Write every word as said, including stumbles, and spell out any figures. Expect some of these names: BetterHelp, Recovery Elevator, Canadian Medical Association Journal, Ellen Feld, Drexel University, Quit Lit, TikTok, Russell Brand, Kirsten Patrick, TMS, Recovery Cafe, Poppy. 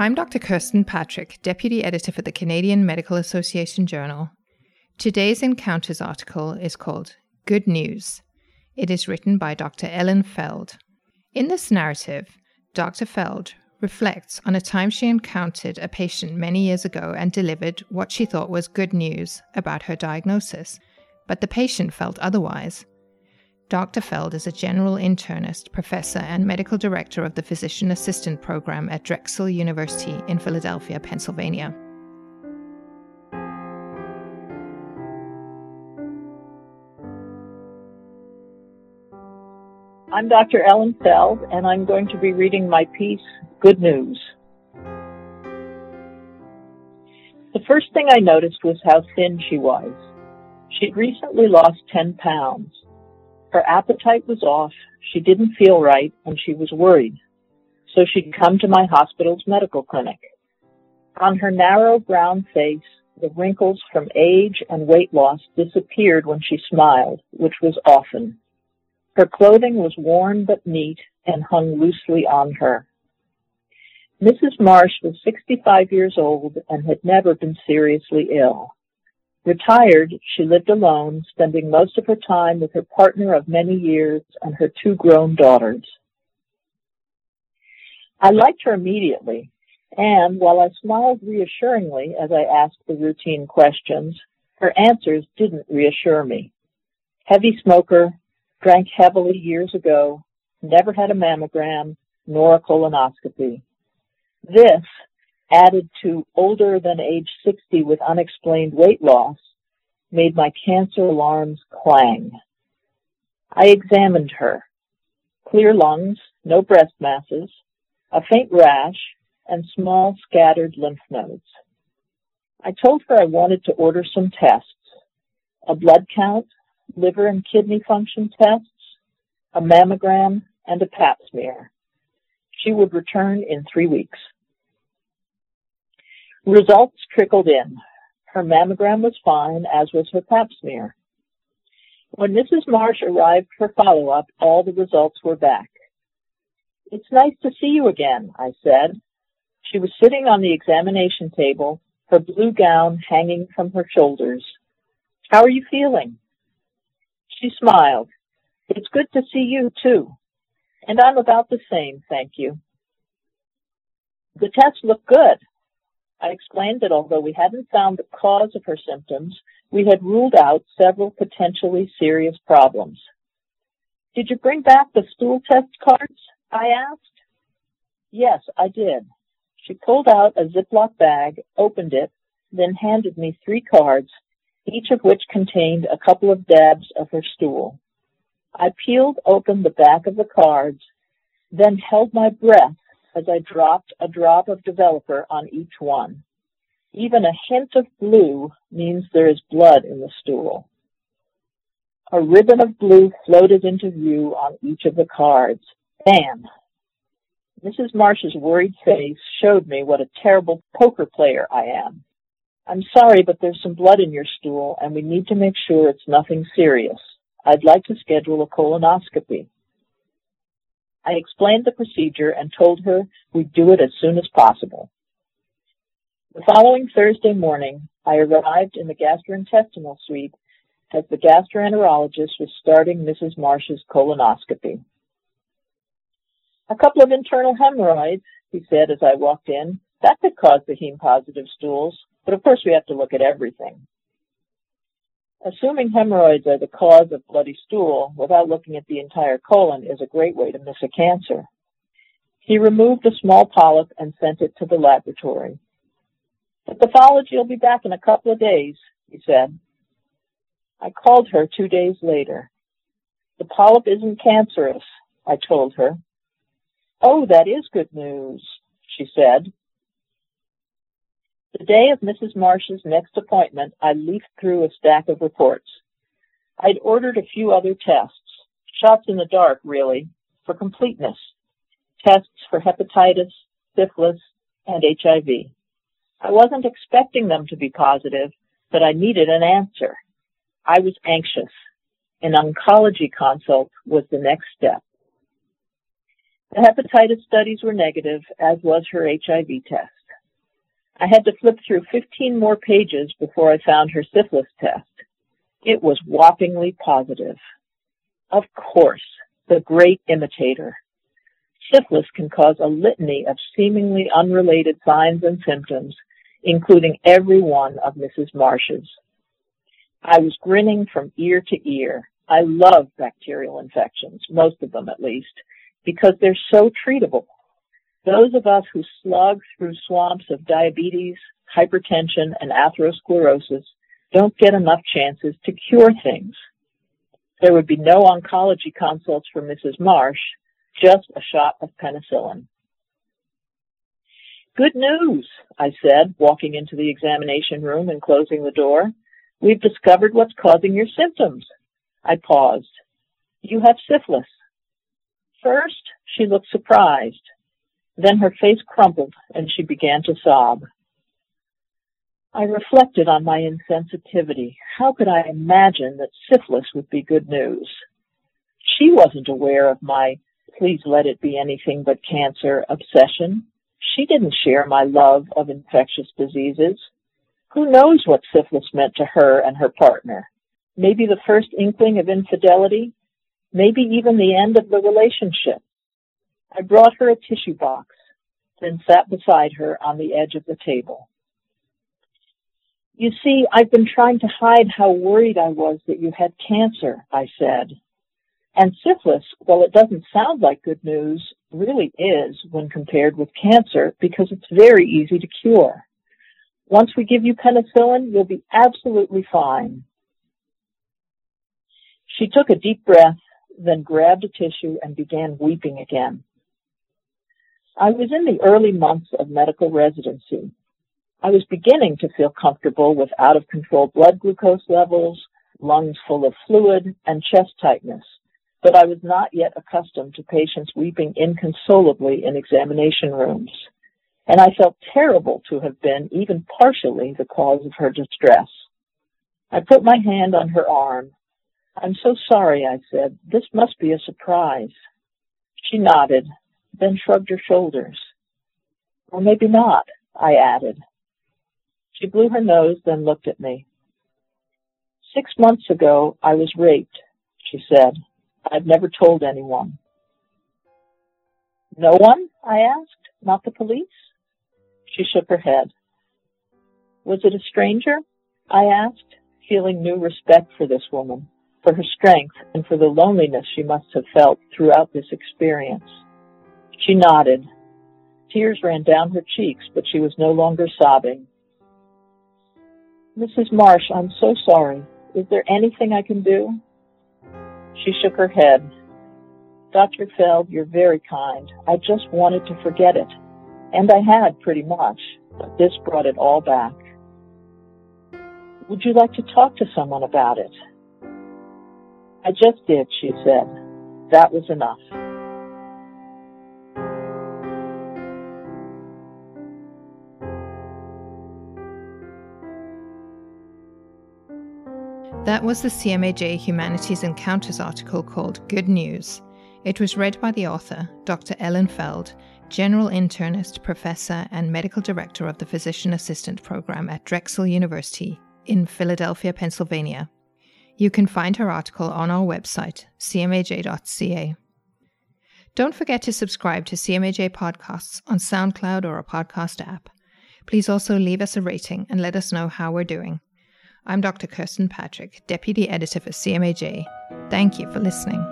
I'm Doctor Kirsten Patrick, Deputy Editor for the Canadian Medical Association Journal. Today's Encounters article is called Good News. It is written by Doctor Ellen Feld. In this narrative, Doctor Feld reflects on a time she encountered a patient many years ago and delivered what she thought was good news about her diagnosis, but the patient felt otherwise. Doctor Feld is a general internist, professor, and medical director of the Physician Assistant Program at Drexel University in Philadelphia, Pennsylvania. I'm Doctor Ellen Feld, and I'm going to be reading my piece, Good News. The first thing I noticed was how thin she was. She'd recently lost ten pounds. Her appetite was off, she didn't feel right, and she was worried. So she'd come to my hospital's medical clinic. On her narrow brown face, the wrinkles from age and weight loss disappeared when she smiled, which was often. Her clothing was worn but neat and hung loosely on her. Missus Marsh was sixty-five years old and had never been seriously ill. Retired, she lived alone, spending most of her time with her partner of many years and her two grown daughters. I liked her immediately, and while I smiled reassuringly as I asked the routine questions, her answers didn't reassure me. Heavy smoker, drank heavily years ago, never had a mammogram, nor a colonoscopy. This, added to older than age sixty with unexplained weight loss, made my cancer alarms clang. I examined her. Clear lungs, no breast masses, a faint rash, and small scattered lymph nodes. I told her I wanted to order some tests, a blood count, liver and kidney function tests, a mammogram, and a pap smear. She would return in three weeks. Results trickled in. Her mammogram was fine, as was her pap smear. When Missus Marsh arrived for follow-up, all the results were back. "It's nice to see you again," I said. She was sitting on the examination table, her blue gown hanging from her shoulders. "How are you feeling?" She smiled. "It's good to see you, too. And I'm about the same, thank you." The tests looked good. I explained that although we hadn't found the cause of her symptoms, we had ruled out several potentially serious problems. "Did you bring back the stool test cards?" I asked. "Yes, I did." She pulled out a Ziploc bag, opened it, then handed me three cards, each of which contained a couple of dabs of her stool. I peeled open the back of the cards, then held my breath as I dropped a drop of developer on each one. Even a hint of blue means there is blood in the stool. A ribbon of blue floated into view on each of the cards. Bam! Missus Marsh's worried face showed me what a terrible poker player I am. "I'm sorry, but there's some blood in your stool, and we need to make sure it's nothing serious. I'd like to schedule a colonoscopy." I explained the procedure and told her we'd do it as soon as possible. The following Thursday morning, I arrived in the gastrointestinal suite as the gastroenterologist was starting Missus Marsh's colonoscopy. "A couple of internal hemorrhoids," he said as I walked in. "That could cause the heme-positive stools, but of course we have to look at everything." Assuming hemorrhoids are the cause of bloody stool without looking at the entire colon is a great way to miss a cancer. He removed a small polyp and sent it to the laboratory. "The pathology will be back in a couple of days," he said. I called her two days later. "The polyp isn't cancerous," I told her. "Oh, that is good news," she said. The day of Missus Marsh's next appointment, I leafed through a stack of reports. I'd ordered a few other tests, shots in the dark, really, for completeness, tests for hepatitis, syphilis, and H I V. I wasn't expecting them to be positive, but I needed an answer. I was anxious. An oncology consult was the next step. The hepatitis studies were negative, as was her H I V test. I had to flip through fifteen more pages before I found her syphilis test. It was whoppingly positive. Of course, the great imitator. Syphilis can cause a litany of seemingly unrelated signs and symptoms, including every one of Missus Marsh's. I was grinning from ear to ear. I love bacterial infections, most of them at least, because they're so treatable. Those of us who slog through swamps of diabetes, hypertension, and atherosclerosis don't get enough chances to cure things. There would be no oncology consults for Missus Marsh, just a shot of penicillin. Good news, I said, walking into the examination room and closing the door. We've discovered what's causing your symptoms. I paused. You have syphilis. First, she looked surprised. Then her face crumpled and she began to sob. I reflected on my insensitivity. How could I imagine that syphilis would be good news? She wasn't aware of my "please let it be anything but cancer" obsession. She didn't share my love of infectious diseases. Who knows what syphilis meant to her and her partner? Maybe the first inkling of infidelity? Maybe even the end of the relationship. I brought her a tissue box, then sat beside her on the edge of the table. You see, I've been trying to hide how worried I was that you had cancer, I said. And syphilis, while it doesn't sound like good news, really is when compared with cancer because it's very easy to cure. Once we give you penicillin, you'll be absolutely fine. She took a deep breath, then grabbed a tissue and began weeping again. I was in the early months of medical residency. I was beginning to feel comfortable with out-of-control blood glucose levels, lungs full of fluid, and chest tightness, but I was not yet accustomed to patients weeping inconsolably in examination rooms, and I felt terrible to have been even partially the cause of her distress. I put my hand on her arm. I'm so sorry, I said. This must be a surprise. She nodded, then shrugged her shoulders. Or maybe not, I added. She blew her nose, then looked at me. Six months ago, I was raped, she said. I've never told anyone. No one? I asked. Not the police? She shook her head. Was it a stranger? I asked, feeling new respect for this woman, for her strength, and for the loneliness she must have felt throughout this experience. She nodded. Tears ran down her cheeks, but she was no longer sobbing. Missus Marsh, I'm so sorry. Is there anything I can do? She shook her head. Doctor Feld, you're very kind. I just wanted to forget it. And I had, pretty much, but this brought it all back. Would you like to talk to someone about it? I just did, she said. That was enough. That was the C M A J Humanities Encounters article called Good News. It was read by the author, Doctor Ellen Feld, general internist, professor, and medical director of the Physician Assistant Program at Drexel University in Philadelphia, Pennsylvania. You can find her article on our website, c m a j dot c a. Don't forget to subscribe to C M A J podcasts on SoundCloud or a podcast app. Please also leave us a rating and let us know how we're doing. I'm Doctor Kirsten Patrick, Deputy Editor for C M A J. Thank you for listening.